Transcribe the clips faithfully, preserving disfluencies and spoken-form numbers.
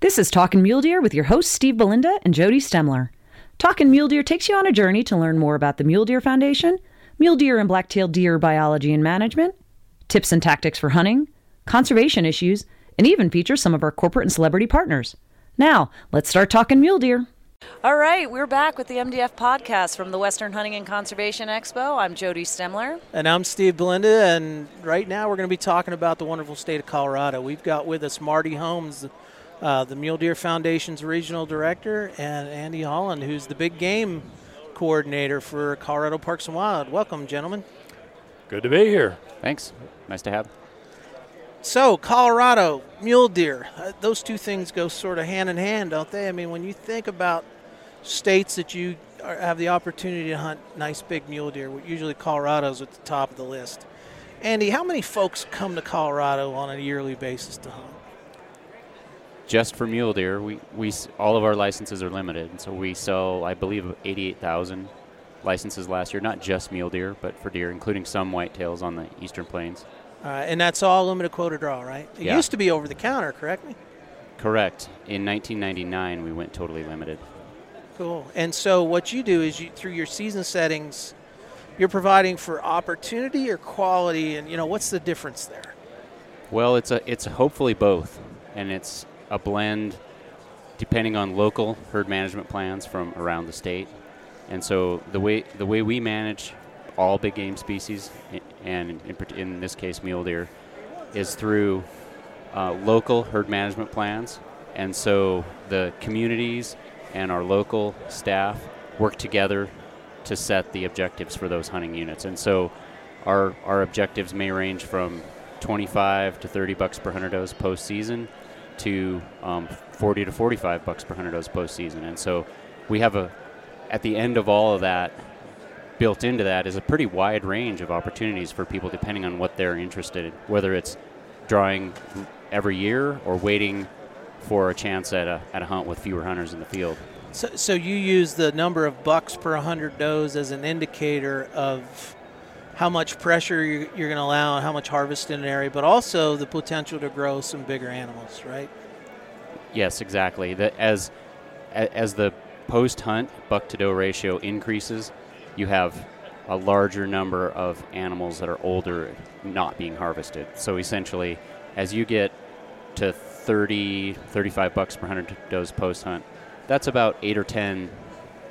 This is Talkin' Mule Deer with your hosts Steve Belinda and Jody Stemmler. Talkin' Mule Deer takes you on a journey to learn more about the Mule Deer Foundation, mule deer and black-tailed deer biology and management, tips and tactics for hunting, conservation issues, and even features some of our corporate and celebrity partners. Now, let's start talking mule deer. All right, we're back with the M D F podcast from the Western Hunting and Conservation Expo. I'm Jody Stemmler. And I'm Steve Belinda, and right now we're going to be talking about the wonderful state of Colorado. We've got with us Marty Holmes, uh, the Mule Deer Foundation's regional director, and Andy Holland, who's the big game coordinator for Colorado Parks and Wildlife. Welcome, gentlemen. Good to be here. Thanks. Nice to have you. So, Colorado, mule deer, those two things go sort of hand in hand, don't they? I mean, when you think about states that you are, have the opportunity to hunt nice big mule deer, usually Colorado's at the top of the list. Andy, how many folks come to Colorado on a yearly basis to hunt? Just for mule deer, we, we all of our licenses are limited. And so we sold, I believe, eighty-eight thousand licenses last year, not just mule deer, but for deer, including some whitetails on the eastern plains. Uh, and that's all limited quota draw, right? It yeah. used to be over the counter, correct me? Correct. In nineteen ninety-nine, we went totally limited. Cool. And so what you do is you, through your season settings, you're providing for opportunity or quality, and, you know, what's the difference there? Well, it's a, it's hopefully both, and it's a blend depending on local herd management plans from around the state. And so the way the way we manage all big game species, and in, in this case mule deer, is through uh, local herd management plans. And so the communities and our local staff work together to set the objectives for those hunting units. And so our our objectives may range from twenty-five to thirty bucks per hunter does postseason to um, forty to forty-five bucks per hunter does postseason. And so we have a, at the end of all of that, built into that is a pretty wide range of opportunities for people depending on what they're interested in, whether it's drawing every year or waiting for a chance at a at a hunt with fewer hunters in the field. So, so you use the number of bucks per one hundred does as an indicator of how much pressure you're, you're going to allow and how much harvest in an area, but also the potential to grow some bigger animals, right? Yes, exactly. The, as as the post-hunt buck-to-doe ratio increases, you have a larger number of animals that are older not being harvested. So essentially, as you get to thirty, thirty-five bucks per one hundred does post-hunt, that's about eight or ten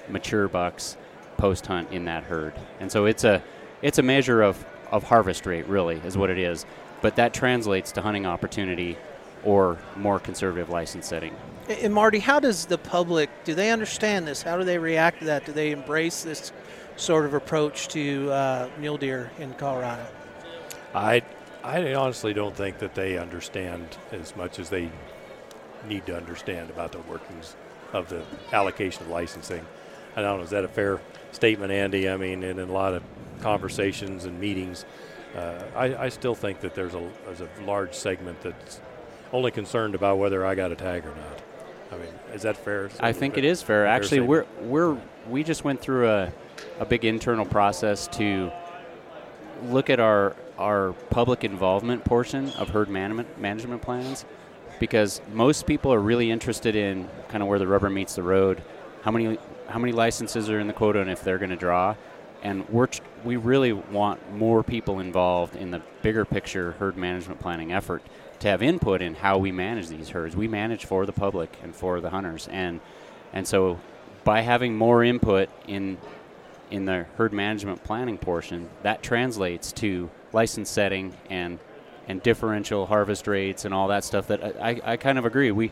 mature bucks post-hunt in that herd. And so it's a it's a measure of, of harvest rate, really, is what it is. But that translates to hunting opportunity or more conservative license setting. And Marty, how does the public, do they understand this? How do they react to that? Do they embrace this sort of approach to uh, mule deer in Colorado? I I honestly don't think that they understand as much as they need to understand about the workings of the allocation of licensing. I don't know, is that a fair statement, Andy? I mean, in, in a lot of conversations and meetings, uh, I, I still think that there's a, there's a large segment that's only concerned about whether I got a tag or not. I mean, is that fair? I think fair, it is fair. fair Actually, statement? we're we're we just went through a a big internal process to look at our our public involvement portion of herd management management plans, because most people are really interested in kind of where the rubber meets the road, how many how many licenses are in the quota and if they're going to draw. And we're tr- we really want more people involved in the bigger picture herd management planning effort to have input in how we manage these herds. We manage for the public and for the hunters, and and so by having more input in in the herd management planning portion, that translates to license setting and and differential harvest rates and all that stuff. That I, I kind of agree. We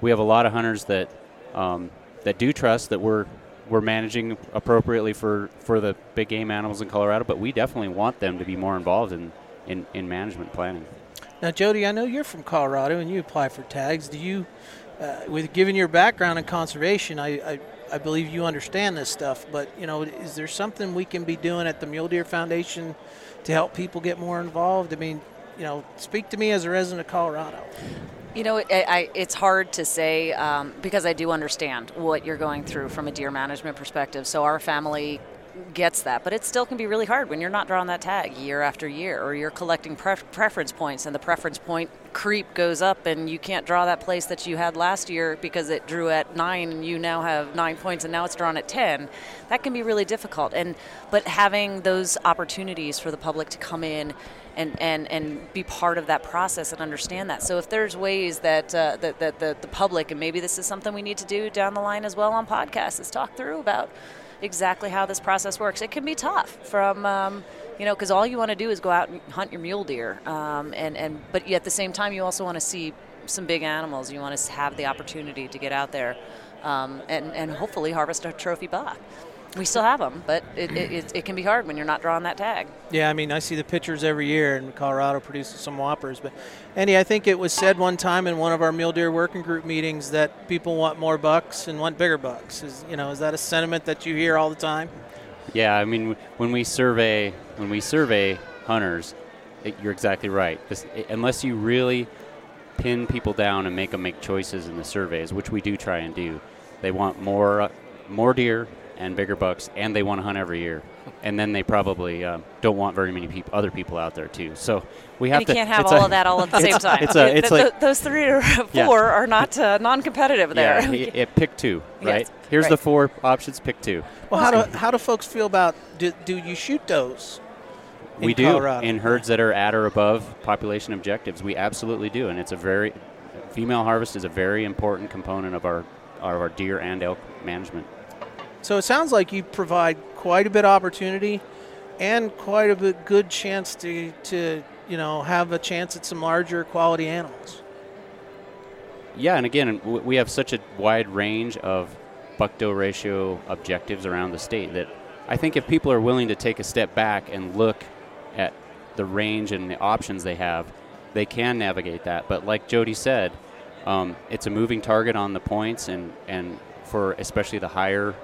we have a lot of hunters that um, that do trust that we're we're managing appropriately for, for the big game animals in Colorado, but we definitely want them to be more involved in, in, in management planning. Now, Jody, I know you're from Colorado and you apply for tags. Do you, uh, with given your background in conservation, I. I I believe you understand this stuff, but, you know, is there something we can be doing at the Mule Deer Foundation to help people get more involved? I mean, you know, speak to me as a resident of Colorado. You know, I, I, it's hard to say um, because I do understand what you're going through from a deer management perspective. So our family gets that, but it still can be really hard when you're not drawing that tag year after year, or you're collecting pref- preference points and the preference point creep goes up and you can't draw that place that you had last year because it drew at nine and you now have nine points and now it's drawn at ten. That can be really difficult. And but having those opportunities for the public to come in and, and, and be part of that process and understand that. So if there's ways that, uh, that, that the, the public, and maybe this is something we need to do down the line as well on podcasts, is talk through about exactly how this process works. It can be tough from, um, you know, because all you want to do is go out and hunt your mule deer. Um, and, and but at the same time, you also want to see some big animals. You want to have the opportunity to get out there um, and, and hopefully harvest a trophy buck. We still have them, but it, it, it can be hard when you're not drawing that tag. Yeah, I mean, I see the pictures every year, and Colorado produces some whoppers. But, Andy, I think it was said one time in one of our mule deer working group meetings that people want more bucks and want bigger bucks. Is, you know, is that a sentiment that you hear all the time? Yeah, I mean, when we survey when we survey hunters, it, you're exactly right. This, it, unless you really pin people down and make them make choices in the surveys, which we do try and do, they want more uh, more deer and bigger bucks, and they want to hunt every year, and then they probably um, don't want very many people, other people out there too. So we have and you to. You can't have all a, of that all at the same time. It's a, it's th- like, th- those three or four yeah. are not uh, non-competitive there. Yeah, it, it pick two, right? Yes, Here's right. the four options. Pick two. Well, how do how do folks feel about do, do you shoot those? We do Colorado? In herds that are at or above population objectives. We absolutely do, and it's a very female harvest is a very important component of our of our deer and elk management. So it sounds like you provide quite a bit of opportunity and quite a bit good chance to, to, you know, have a chance at some larger quality animals. Yeah, and again, we have such a wide range of buck-doe ratio objectives around the state that I think if people are willing to take a step back and look at the range and the options they have, they can navigate that. But like Jody said, um, it's a moving target on the points and, and for especially the higher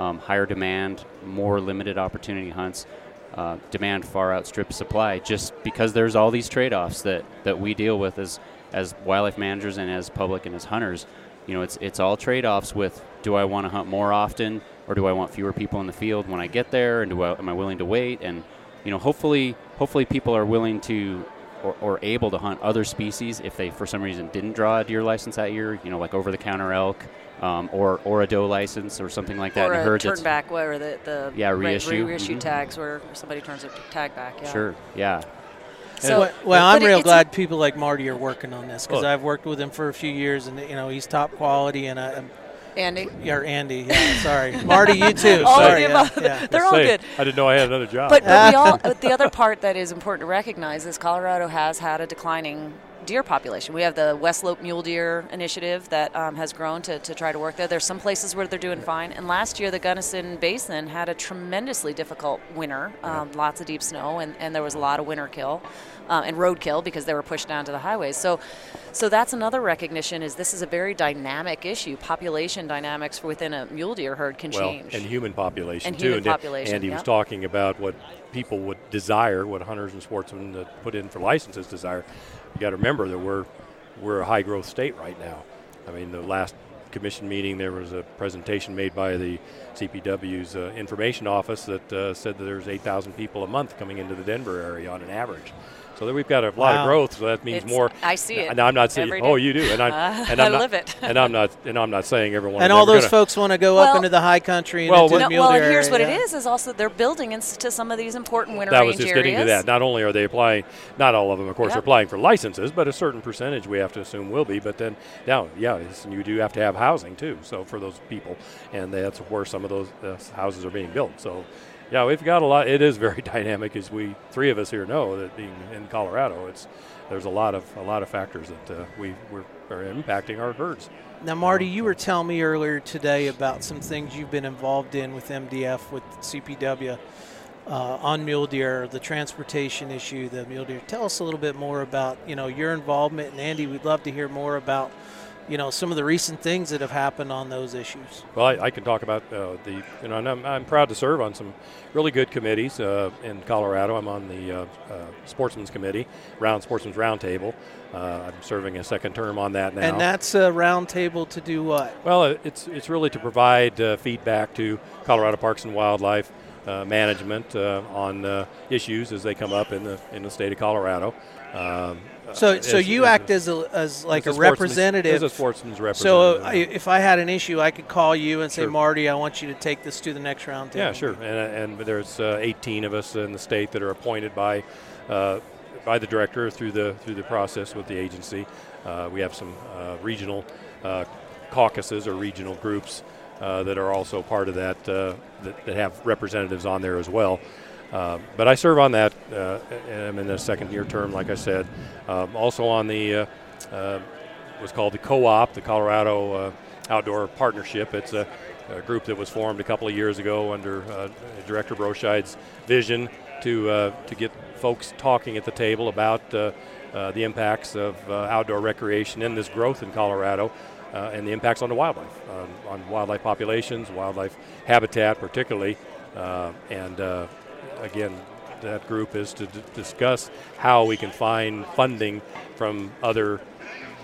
Um, higher demand, more limited opportunity hunts, uh, demand far outstrips supply, just because there's all these trade-offs that, that we deal with as as wildlife managers and as public and as hunters. You know, it's it's all trade-offs with, do I want to hunt more often or do I want fewer people in the field when I get there, and do I, am I willing to wait? And, you know, hopefully hopefully people are willing to or, or able to hunt other species if they for some reason didn't draw a deer license that year, you know, like over-the-counter elk. Um, or or a doe license or something like that. Or and a turn back, where the, the yeah, reissue, re- reissue mm-hmm. tags where somebody turns their tag back. Yeah. Sure, yeah. So, well, well I'm real glad a- people like Marty are working on this, because oh. I've worked with him for a few years, and you know he's top quality, and I, I'm Andy. Or Andy, yeah, sorry. Marty, you too. all sorry. Yeah, yeah. They're all good. I didn't know I had another job. But, but we all, the other part that is important to recognize is Colorado has had a declining deer population. We have the West Slope Mule Deer Initiative that um, has grown to, to try to work there. There's some places where they're doing fine. And last year, the Gunnison Basin had a tremendously difficult winter, um, lots of deep snow, and, and there was a lot of winter kill uh, and road kill because they were pushed down to the highways. So so that's another recognition, is this is a very dynamic issue. Population dynamics within a mule deer herd can well, change. And human population, and too. Human and population, Andy yeah. was talking about what people would desire, what hunters and sportsmen that put in for licenses desire. You got to remember that we're we're a high growth state right now. I mean, the last commission meeting there was a presentation made by the C P W's uh, information office that uh, said that there's eight thousand people a month coming into the Denver area on an average. So that we've got a wow. lot of growth. So that means it's, more. I see it. And I'm not saying. Oh, you do. And I uh, and I'm I live not, it. and I'm not. And I'm not saying everyone. And all those gonna, folks want to go well, up into the high country. And well, into no, the well, and here's area. What it is: is also they're building into some of these important winter range areas. That was just areas. Getting to that. Not only are they applying, not all of them, of course, yep. are applying for licenses, but a certain percentage we have to assume will be. But then now, yeah, you do have to have housing too. So for those people, and that's where some of those uh, houses are being built. So. Yeah, we've got a lot. It is very dynamic, as we three of us here know that being in Colorado, it's there's a lot of a lot of factors that uh, we we're are impacting our herds. Now, Marty, you were telling me earlier today about some things you've been involved in with M D F, with C P W, uh, on mule deer, the transportation issue, the mule deer. Tell us a little bit more about you know your involvement, and Andy, we'd love to hear more about you know, some of the recent things that have happened on those issues. Well, I, I can talk about uh, the, you know, and I'm, I'm proud to serve on some really good committees uh, in Colorado. I'm on the uh, uh, Sportsmen's Committee, Round Sportsmen's Roundtable. Uh, I'm serving a second term on that now. And that's a roundtable to do what? Well, it's, it's really to provide uh, feedback to Colorado Parks and Wildlife uh, management uh, on uh, issues as they come up in the in the state of Colorado. Um, so, uh, so as, you as act a, as a, as like as a, a representative. As a sportsman's representative. So, uh, if I had an issue, I could call you and say, sure, Marty, I want you to take this to the next round table. Yeah, sure. And, and there's uh, eighteen of us in the state that are appointed by uh, by the director through the through the process with the agency. Uh, we have some uh, regional uh, caucuses or regional groups uh, that are also part of that, uh, that that have representatives on there as well. Uh, but I serve on that, uh, and I'm in the second year term, like I said. Um, also on the, uh, uh, what's called the co-op, the Colorado uh, Outdoor Partnership. It's a, a group that was formed a couple of years ago under uh, Director Broshide's vision to uh, to get folks talking at the table about uh, uh, the impacts of uh, outdoor recreation and this growth in Colorado uh, and the impacts on the wildlife, um, on wildlife populations, wildlife habitat particularly, uh, and uh, again, that group is to d- discuss how we can find funding from other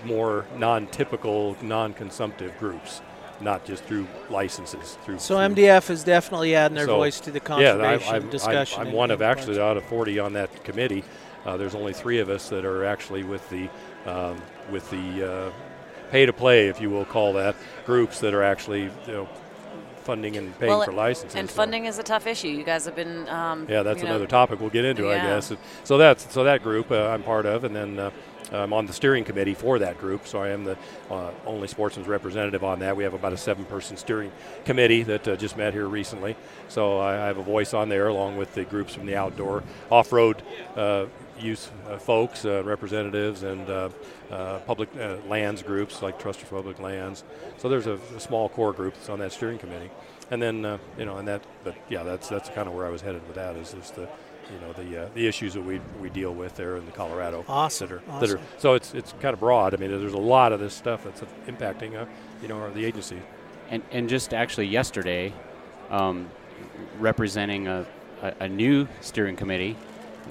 more non-typical, non-consumptive groups, not just through licenses. Through So through M D F is definitely adding their so, voice to the conservation yeah, I, I, discussion. I, I'm one of actually out of forty on that committee. Uh, there's only three of us that are actually with the um, with the uh, pay-to-play, if you will call that, groups that are actually, you know, funding and paying well, for licenses. And funding so. is a tough issue. You guys have been. Um, yeah, that's another know. topic we'll get into, yeah. I guess. So that's so that group uh, I'm part of, and then uh, I'm on the steering committee for that group. So I am the uh, only sportsman's representative on that. We have about a seven-person steering committee that uh, just met here recently. So I, I have a voice on there, along with the groups from the outdoor off-road uh, use uh, folks, uh, representatives, and uh, uh, public uh, lands groups like Trust for Public Lands. So there's a, a small core group that's on that steering committee, and then uh, you know, and that, but yeah, that's that's kind of where I was headed with that. Is just the, you know, the uh, the issues that we we deal with there in the Colorado. Awesome. That are, awesome. That are, so it's it's kind of broad. I mean, there's a lot of this stuff that's impacting, uh, you know, the agency. And and just actually yesterday, um, representing a, a a new steering committee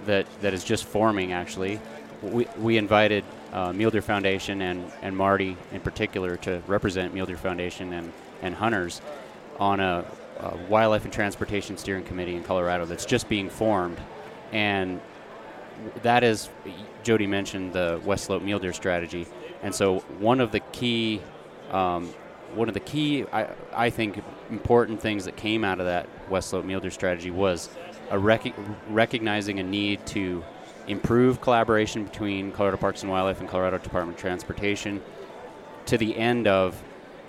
that that is just forming, actually. We we invited uh, Mule Deer Foundation and, and Marty in particular to represent Mule Deer Foundation and, and hunters on a, a Wildlife and Transportation Steering Committee in Colorado that's just being formed. And that is, Jody mentioned the West Slope Mule Deer Strategy. And so one of the key, um, one of the key, I, I think, important things that came out of that West Slope Mule Deer Strategy was A rec- recognizing a need to improve collaboration between Colorado Parks and Wildlife and Colorado Department of Transportation to the end of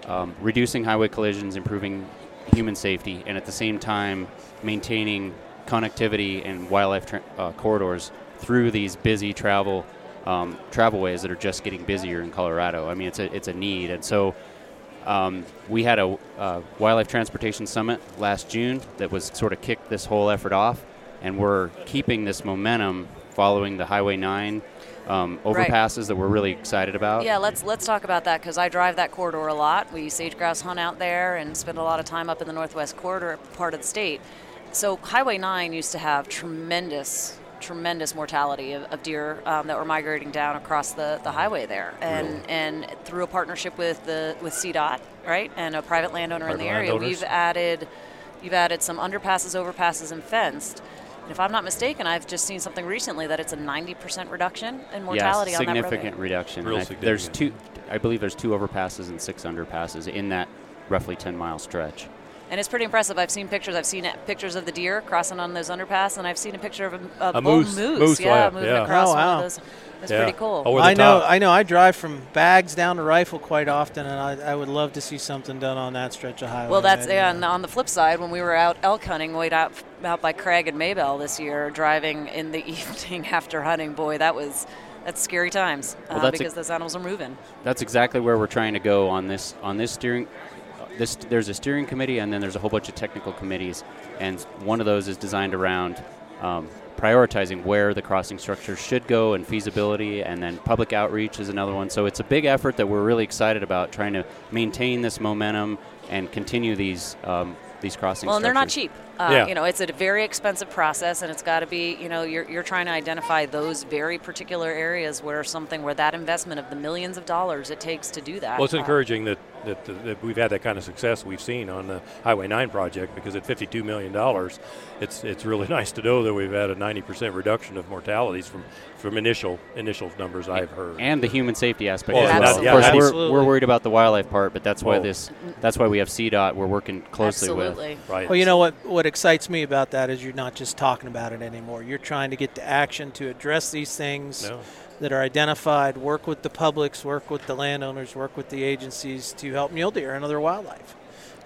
um, reducing highway collisions, improving human safety, and at the same time maintaining connectivity and wildlife tra- uh, corridors through these busy travel um, travelways that are just getting busier in Colorado. I mean, it's a it's a need, and so Um, we had a uh, Wildlife Transportation Summit last June that was sort of kicked this whole effort off, and we're keeping this momentum following the Highway nine um, overpasses right. that we're really excited about. Yeah, let's let's talk about that, because I drive that corridor a lot. We sage grouse hunt out there and spend a lot of time up in the Northwest Corridor part of the state. So Highway nine used to have tremendous... tremendous mortality of, of deer um, that were migrating down across the, the highway there, and really? and through a partnership with the with C D O T, right, and a private landowner private in the area, we've added you've added some underpasses, overpasses, and fenced. And if I'm not mistaken, I've just seen something recently that it's a ninety percent reduction in mortality yes, on that road. Significant reduction. Real significant. There's two, I believe, there's two overpasses and six underpasses in that roughly ten mile stretch. And it's pretty impressive. I've seen pictures. I've seen pictures of the deer crossing on those underpass, and I've seen a picture of a, a, a moose. moose, moose yeah, lion. moving yeah. across oh, wow. one of those. It's yeah. pretty cool. Over the I top. know. I know. I drive from Bags down to Rifle quite often, and I, I would love to see something done on that stretch of highway. Well, that's yeah, and on the flip side, when we were out elk hunting, way out out by Craig and Maybell this year, driving in the evening after hunting, boy, that was. That's scary times well, uh, that's because ex- those animals are moving. That's exactly where we're trying to go on this on this steering. This, there's a steering committee, and then there's a whole bunch of technical committees, and one of those is designed around um, prioritizing where the crossing structure should go and feasibility, and then public outreach is another one. So it's a big effort that we're really excited about, trying to maintain this momentum and continue these um, these crossing well, structures. Well, and they're not cheap. Uh, yeah. You know, it's a very expensive process, and it's got to be, you know, you're you're trying to identify those very particular areas where something where that investment of the millions of dollars it takes to do that. Well, it's uh, encouraging that that, that we've had that kind of success we've seen on the Highway nine project, because at fifty-two million dollars, it's it's really nice to know that we've had a ninety percent reduction of mortalities from from initial initial numbers I've heard. And the human safety aspect. Oh, yeah. Absolutely. Of course, absolutely. We're, we're worried about the wildlife part, but that's why oh. this that's why we have C D O T. We're working closely absolutely. With. Right. Well, you know what what excites me about that is you're not just talking about it anymore. You're trying to get to action to address these things. No. that are identified, work with the publics, work with the landowners, work with the agencies to help mule deer and other wildlife.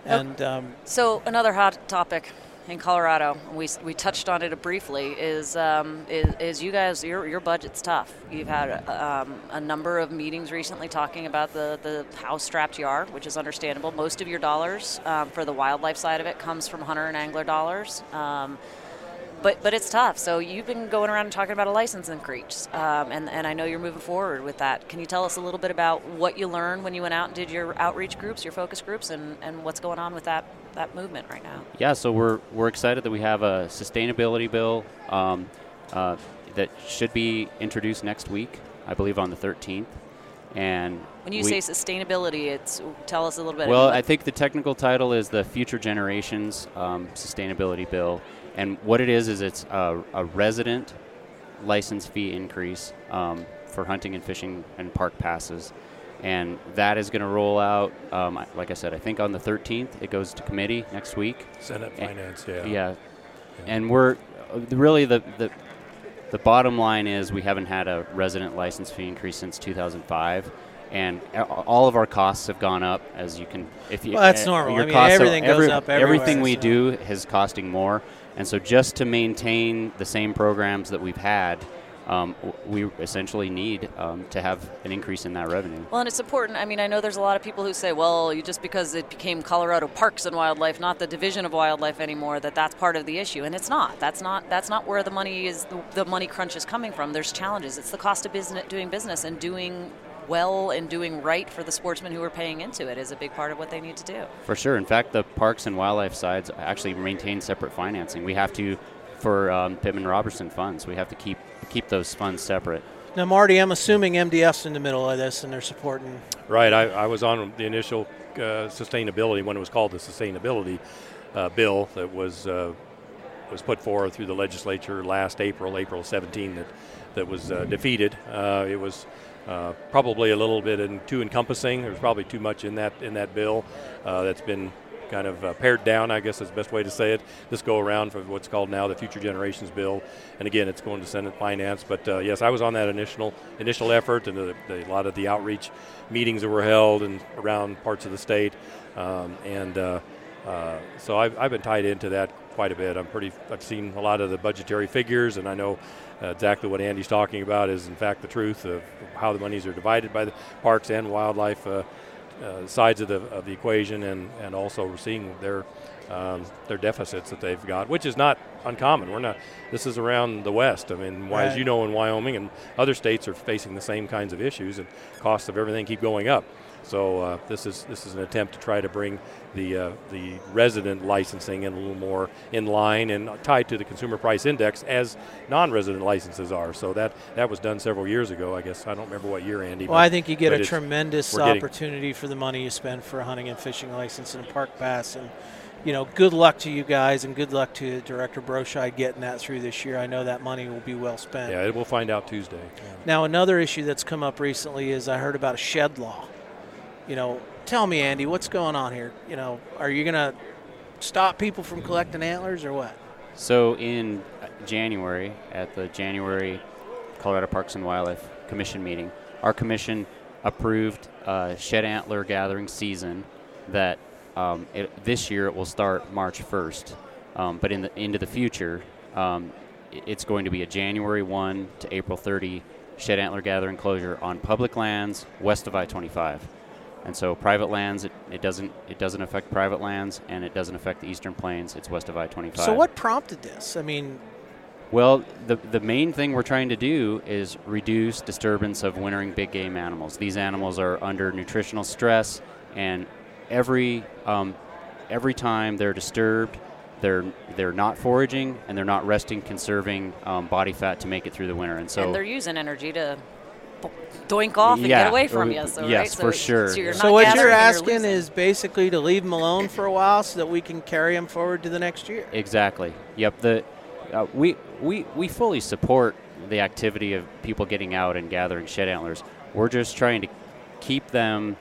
And okay. um, So another hot topic in Colorado, we we touched on it briefly, is um, is, is you guys, your your budget's tough. You've had um, a number of meetings recently talking about the, the how strapped you are, which is understandable. Most of your dollars um, for the wildlife side of it comes from hunter and angler dollars. Um, But but it's tough. So you've been going around and talking about a license increase, um, and and I know you're moving forward with that. Can you tell us a little bit about what you learned when you went out and did your outreach groups, your focus groups, and, and what's going on with that that movement right now? Yeah. So we're we're excited that we have a sustainability bill um, uh, that should be introduced next week, I believe, on the thirteenth. And when you we, say sustainability, it's tell us a little bit. Well, about I think the technical title is the Future Generations um, Sustainability Bill. And what it is is it's a, a resident license fee increase um, for hunting and fishing and park passes, and that is going to roll out. Um, like I said, I think on the thirteenth it goes to committee next week. Senate and, Finance, yeah. yeah. Yeah, and we're really the, the the bottom line is we haven't had a resident license fee increase since two thousand five. And all of our costs have gone up, as you can. If you, well, that's normal. Your I mean, costs everything are, every, goes up everywhere. Everything we so. do is costing more. And so just to maintain the same programs that we've had, um, we essentially need um, to have an increase in that revenue. Well, and it's important. I mean, I know there's a lot of people who say, well, you just because it became Colorado Parks and Wildlife, not the Division of Wildlife anymore, that that's part of the issue. And it's not. That's not That's not where the money is. The, the money crunch is coming from. There's challenges. It's the cost of business, doing business and doing well and doing right for the sportsmen who are paying into it is a big part of what they need to do. For sure. In fact, the parks and wildlife sides actually maintain separate financing. We have to, for um, Pittman-Robertson funds, we have to keep keep those funds separate. Now, Marty, I'm assuming M D F's in the middle of this and they're supporting. Right. I, I was on the initial uh, sustainability when it was called the Sustainability uh, Bill that was uh, was put forward through the legislature last April, April seventeenth, that, that was uh, defeated. Uh, it was... Uh, probably a little bit in, too encompassing. There's probably too much in that in that bill uh, that's been kind of uh, pared down, I guess is the best way to say it, this go around for what's called now the Future Generations Bill. And again, it's going to Senate Finance. But uh, yes, I was on that initial initial effort and the, the, a lot of the outreach meetings that were held and around parts of the state. Um, and uh, uh, so I've, I've been tied into that quite a bit. I'm pretty, I've seen a lot of the budgetary figures, and I know uh, exactly what Andy's talking about is, in fact, the truth of how the monies are divided by the parks and wildlife uh, uh, sides of the of the equation, and, and also we're seeing their um, their deficits that they've got, which is not uncommon. We're not. This is around the West. I mean, right. As you know, in Wyoming and other states are facing the same kinds of issues, and costs of everything keep going up. So uh, this is this is an attempt to try to bring the uh, the resident licensing in a little more in line and tied to the consumer price index as non-resident licenses are. So that, that was done several years ago. I guess I don't remember what year, Andy. Well, but, I think you get a tremendous opportunity for the money you spend for a hunting and fishing license and a park pass, and you know, good luck to you guys and good luck to Director Broshide getting that through this year. I know that money will be well spent. Yeah, we'll find out Tuesday. Yeah. Now another issue that's come up recently is I heard about a shed law. You know, tell me, Andy, what's going on here? You know, are you going to stop people from collecting antlers or what? So in January, at the January Colorado Parks and Wildlife Commission meeting, our commission approved uh, shed antler gathering season that um, it, this year it will start March first. Um, but in the into the future, um, it's going to be a January first to April thirtieth shed antler gathering closure on public lands west of I twenty-five. And so private lands, it, it doesn't it doesn't affect private lands, and it doesn't affect the Eastern Plains. It's west of I twenty-five. So what prompted this? I mean, well, the the main thing we're trying to do is reduce disturbance of wintering big game animals. These animals are under nutritional stress, and every um, every time they're disturbed, they're they're not foraging and they're not resting, conserving um, body fat to make it through the winter. And so and they're using energy to doink off and yeah. get away from you. So, yes, right? so for sure. So, you're so what you're asking is basically to leave them alone for a while so that we can carry them forward to the next year. Exactly. Yep. The uh, we we we fully support the activity of people getting out and gathering shed antlers. We're just trying to keep them.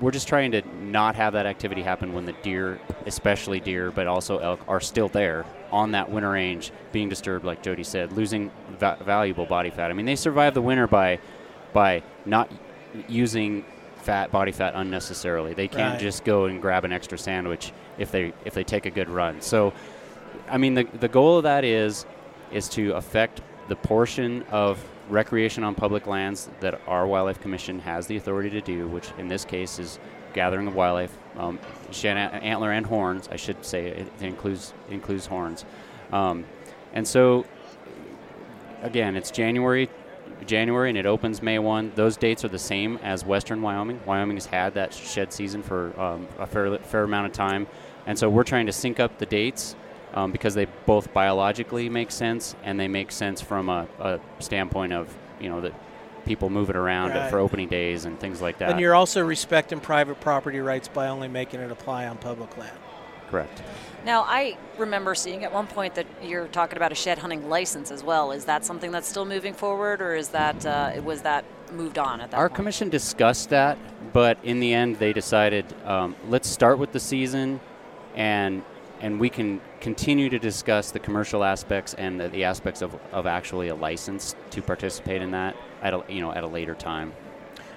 We're just trying to not have that activity happen when the deer, especially deer, but also elk, are still there on that winter range, being disturbed, like Jody said, losing va- valuable body fat. I mean, they survive the winter by by not using fat, body fat unnecessarily. They can't right. just go and grab an extra sandwich if they if they take a good run. So, I mean, the the goal of that is is to affect the portion of recreation on public lands that our Wildlife Commission has the authority to do, which in this case is gathering of wildlife, um, shed antler and horns. I should say it includes includes horns. Um, and so, again, it's January, January, and it opens May first. Those dates are the same as Western Wyoming. Wyoming has had that shed season for um, a fair fair amount of time, and so we're trying to sync up the dates. Um, because they both biologically make sense, and they make sense from a, a standpoint of, you know, that people move it around right. for opening days and things like that. And you're also respecting private property rights by only making it apply on public land. Correct. Now, I remember seeing at one point that you're talking about a shed hunting license as well. Is that something that's still moving forward, or is that uh, was that moved on at that Our point? Commission discussed that, but in the end they decided, um, let's start with the season, and and we can continue to discuss the commercial aspects and the, the aspects of, of actually a license to participate in that at a, you know, at a later time.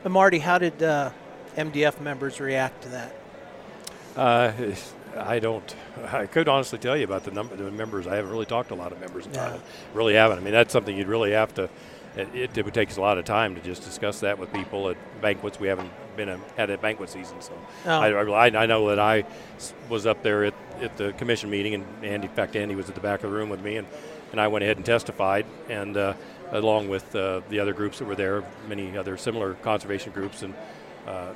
And Marty, how did uh, M D F members react to that? Uh, I don't, I could honestly tell you about the number of members. I haven't really talked to a lot of members about no. it. Really haven't. I mean, that's something you'd really have to, it, it would take us a lot of time to just discuss that with people at banquets. We haven't been a, at a banquet season, so oh. I, I, I know that I was up there at, at the commission meeting, and Andy, in fact, Andy was at the back of the room with me, and, and I went ahead and testified, and uh, along with uh, the other groups that were there, many other similar conservation groups, and uh,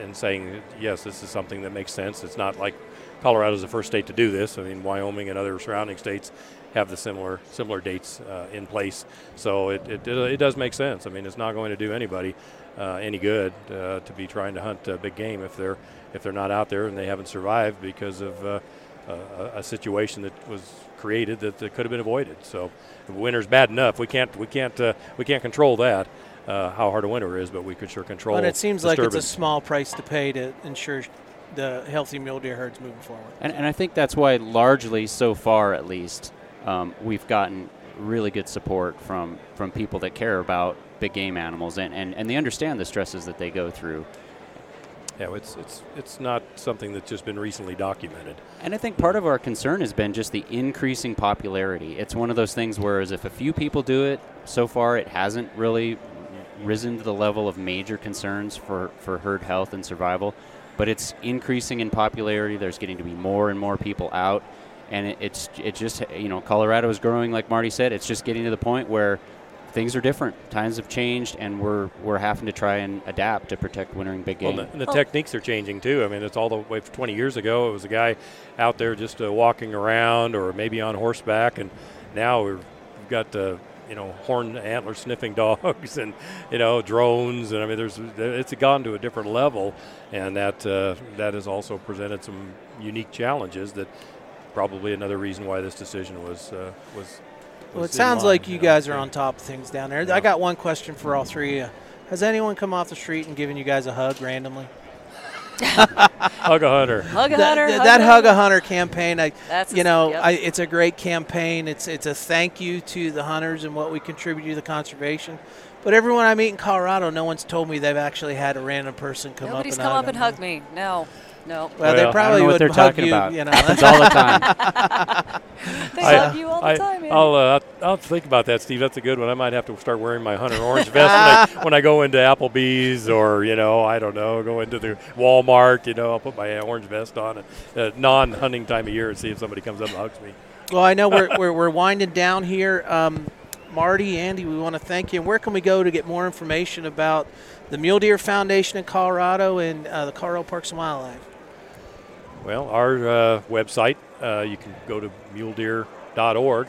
and saying, yes, this is something that makes sense. It's not like Colorado's the first state to do this. I mean, Wyoming and other surrounding states have the similar similar dates uh, in place, so it, it it does make sense. I mean, it's not going to do anybody uh, any good uh, to be trying to hunt uh, big game if they're if they're not out there and they haven't survived because of uh, a, a situation that was created that, that could have been avoided. So, the winter's bad enough. We can't we can't uh, we can't control that uh, how hard a winter is, but we could sure control. But it seems disturbance. Like it's a small price to pay to ensure the healthy mule deer herds moving forward. And and I think that's why largely so far at least. Um, we've gotten really good support from, from people that care about big game animals, and, and, and they understand the stresses that they go through. Yeah, it's it's it's not something that's just been recently documented. And I think part of our concern has been just the increasing popularity. It's one of those things where as if a few people do it, so far it hasn't really risen to the level of major concerns for, for herd health and survival, but it's increasing in popularity. There's getting to be more and more people out. And it's it just, you know, Colorado is growing, like Marty said. It's just getting to the point where things are different. Times have changed, and we're we're having to try and adapt to protect wintering big game. Well, and the, the oh. techniques are changing, too. I mean, it's all the way from twenty years ago. It was a guy out there just uh, walking around or maybe on horseback, and now we've got, uh, you know, horn antler sniffing dogs and, you know, drones. And, I mean, there's it's gone to a different level, and that uh, that has also presented some unique challenges that – probably another reason why this decision was uh, was, was. Well, it sounds line, like you, you know, guys are on top of things down there. Yeah. I got one question for all three of you. Has anyone come off the street and given you guys a hug randomly? Hug a hunter. Hug a hunter. That, that hug a hunter campaign. I, That's you know, yep. I, it's a great campaign. It's it's a thank you to the hunters and what we contribute to the conservation. But everyone I meet in Colorado, no one's told me they've actually had a random person come Nobody's up and come hug up and hug me. No. No. Well, well, they probably would hug talking you. About. You know, happens all the time. They I, hug you all the I, time. Yeah. I'll, uh, I'll think about that, Steve. That's a good one. I might have to start wearing my hunter orange vest when, I, when I go into Applebee's or, you know, I don't know, go into the Walmart. You know, I'll put my orange vest on at non-hunting time of year and see if somebody comes up and hugs me. Well, I know we're we're, we're winding down here. Um, Marty, Andy, we want to thank you. And where can we go to get more information about the Mule Deer Foundation in Colorado and uh, the Colorado Parks and Wildlife? Well, our uh, website, uh, you can go to mule deer dot org,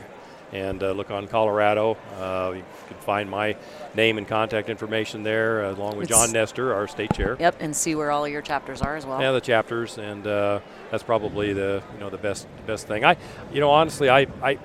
and uh, look on Colorado. Uh, you can find my name and contact information there, uh, along with it's John Nestor, our state chair. Yep, and see where all your chapters are as well. Yeah, the chapters, and uh, that's probably the you know the best best thing. I, you know, honestly, I. I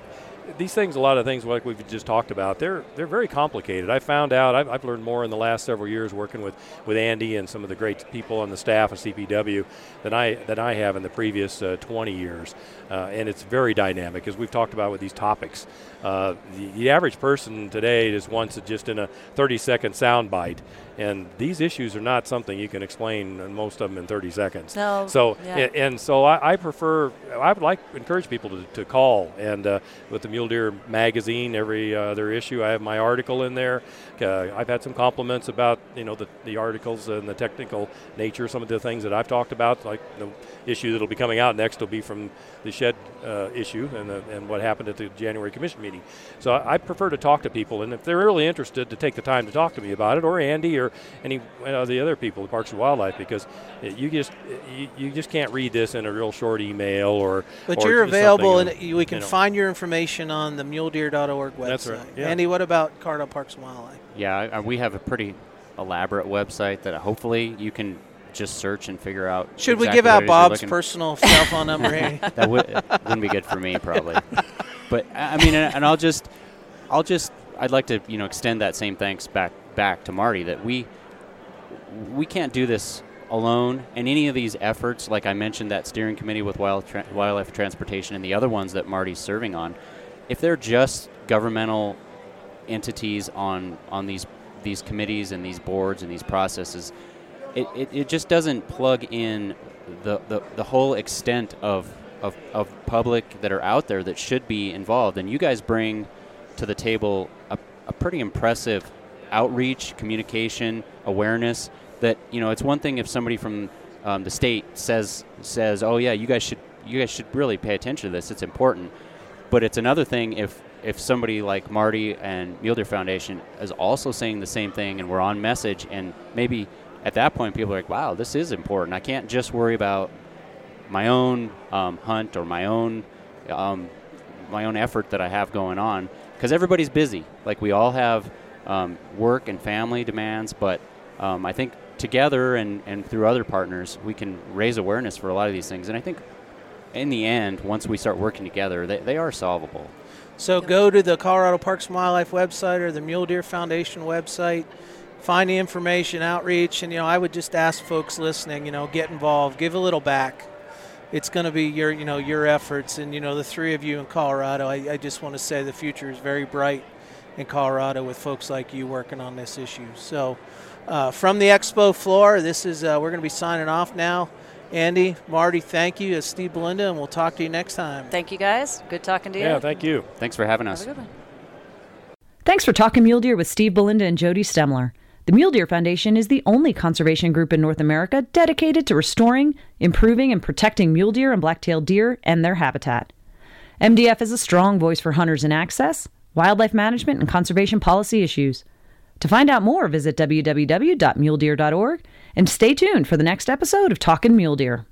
These things, a lot of things like we've just talked about, they're they're very complicated. I found out, I've, I've learned more in the last several years working with, with Andy and some of the great people on the staff of C P W than I than I have in the previous uh, twenty years. Uh, and it's very dynamic, as we've talked about with these topics. Uh, the, the average person today just wants it just in a thirty-second soundbite. And these issues are not something you can explain, most of them, in thirty seconds. No. So, yeah. and, and so I, I prefer, I would like encourage people to, to call. And uh, with the Mule Deer magazine, every uh, other issue, I have my article in there. Uh, I've had some compliments about, you know, the, the articles and the technical nature. Some of the things that I've talked about, like the issue that'll be coming out next, will be from the shed uh, issue and the, and what happened at the January commission meeting. So I, I prefer to talk to people, and if they're really interested, to take the time to talk to me about it, or Andy, or any of you know, the other people at Parks and Wildlife, because you just you, you just can't read this in a real short email or. But or you're available, and we can you know. find your information on the mule deer dot org website. That's right. Yeah. Andy, what about Colorado Parks and Wildlife? Yeah, we have a pretty elaborate website that hopefully you can just search and figure out. Should exactly we give out Bob's personal cell phone number? Andy? That would, wouldn't be good for me, probably. But I mean, and I'll just, I'll just, I'd like to, you know, extend that same thanks back back to Marty, that we we can't do this alone. And any of these efforts, like I mentioned, that steering committee with wild tra- wildlife transportation and the other ones that Marty's serving on, if they're just governmental entities on on these these committees and these boards and these processes, it, it, it just doesn't plug in the, the, the whole extent of, of of public that are out there that should be involved. And you guys bring to the table a, a pretty impressive outreach, communication, awareness that, you know, it's one thing if somebody from um, the state says says, oh yeah, you guys should you guys should really pay attention to this, it's important. But it's another thing if if somebody like Marty and Mule Deer Foundation is also saying the same thing, and we're on message, and maybe at that point people are like, wow, this is important. I can't just worry about my own um, hunt or my own um, my own effort that I have going on, because everybody's busy. Like, we all have um, work and family demands, but um, I think together and, and through other partners, we can raise awareness for a lot of these things. And I think in the end, once we start working together, they, they are solvable. So go to the Colorado Parks and Wildlife website or the Mule Deer Foundation website, find the information, outreach, and, you know, I would just ask folks listening, you know, get involved, give a little back. It's going to be your, you know, your efforts, and, you know, the three of you in Colorado, I, I just want to say the future is very bright in Colorado with folks like you working on this issue. So uh, from the expo floor, this is, uh, we're going to be signing off now. Andy, Marty, thank you. It's Steve Belinda, and we'll talk to you next time. Thank you, guys. Good talking to you. Yeah, thank you. Thanks for having us. Have a good one. Thanks for talking Mule Deer with Steve Belinda and Jody Stemmler. The Mule Deer Foundation is the only conservation group in North America dedicated to restoring, improving, and protecting mule deer and black-tailed deer and their habitat. M D F is a strong voice for hunters in access, wildlife management, and conservation policy issues. To find out more, visit w w w dot mule deer dot org and stay tuned for the next episode of Talkin' Mule Deer.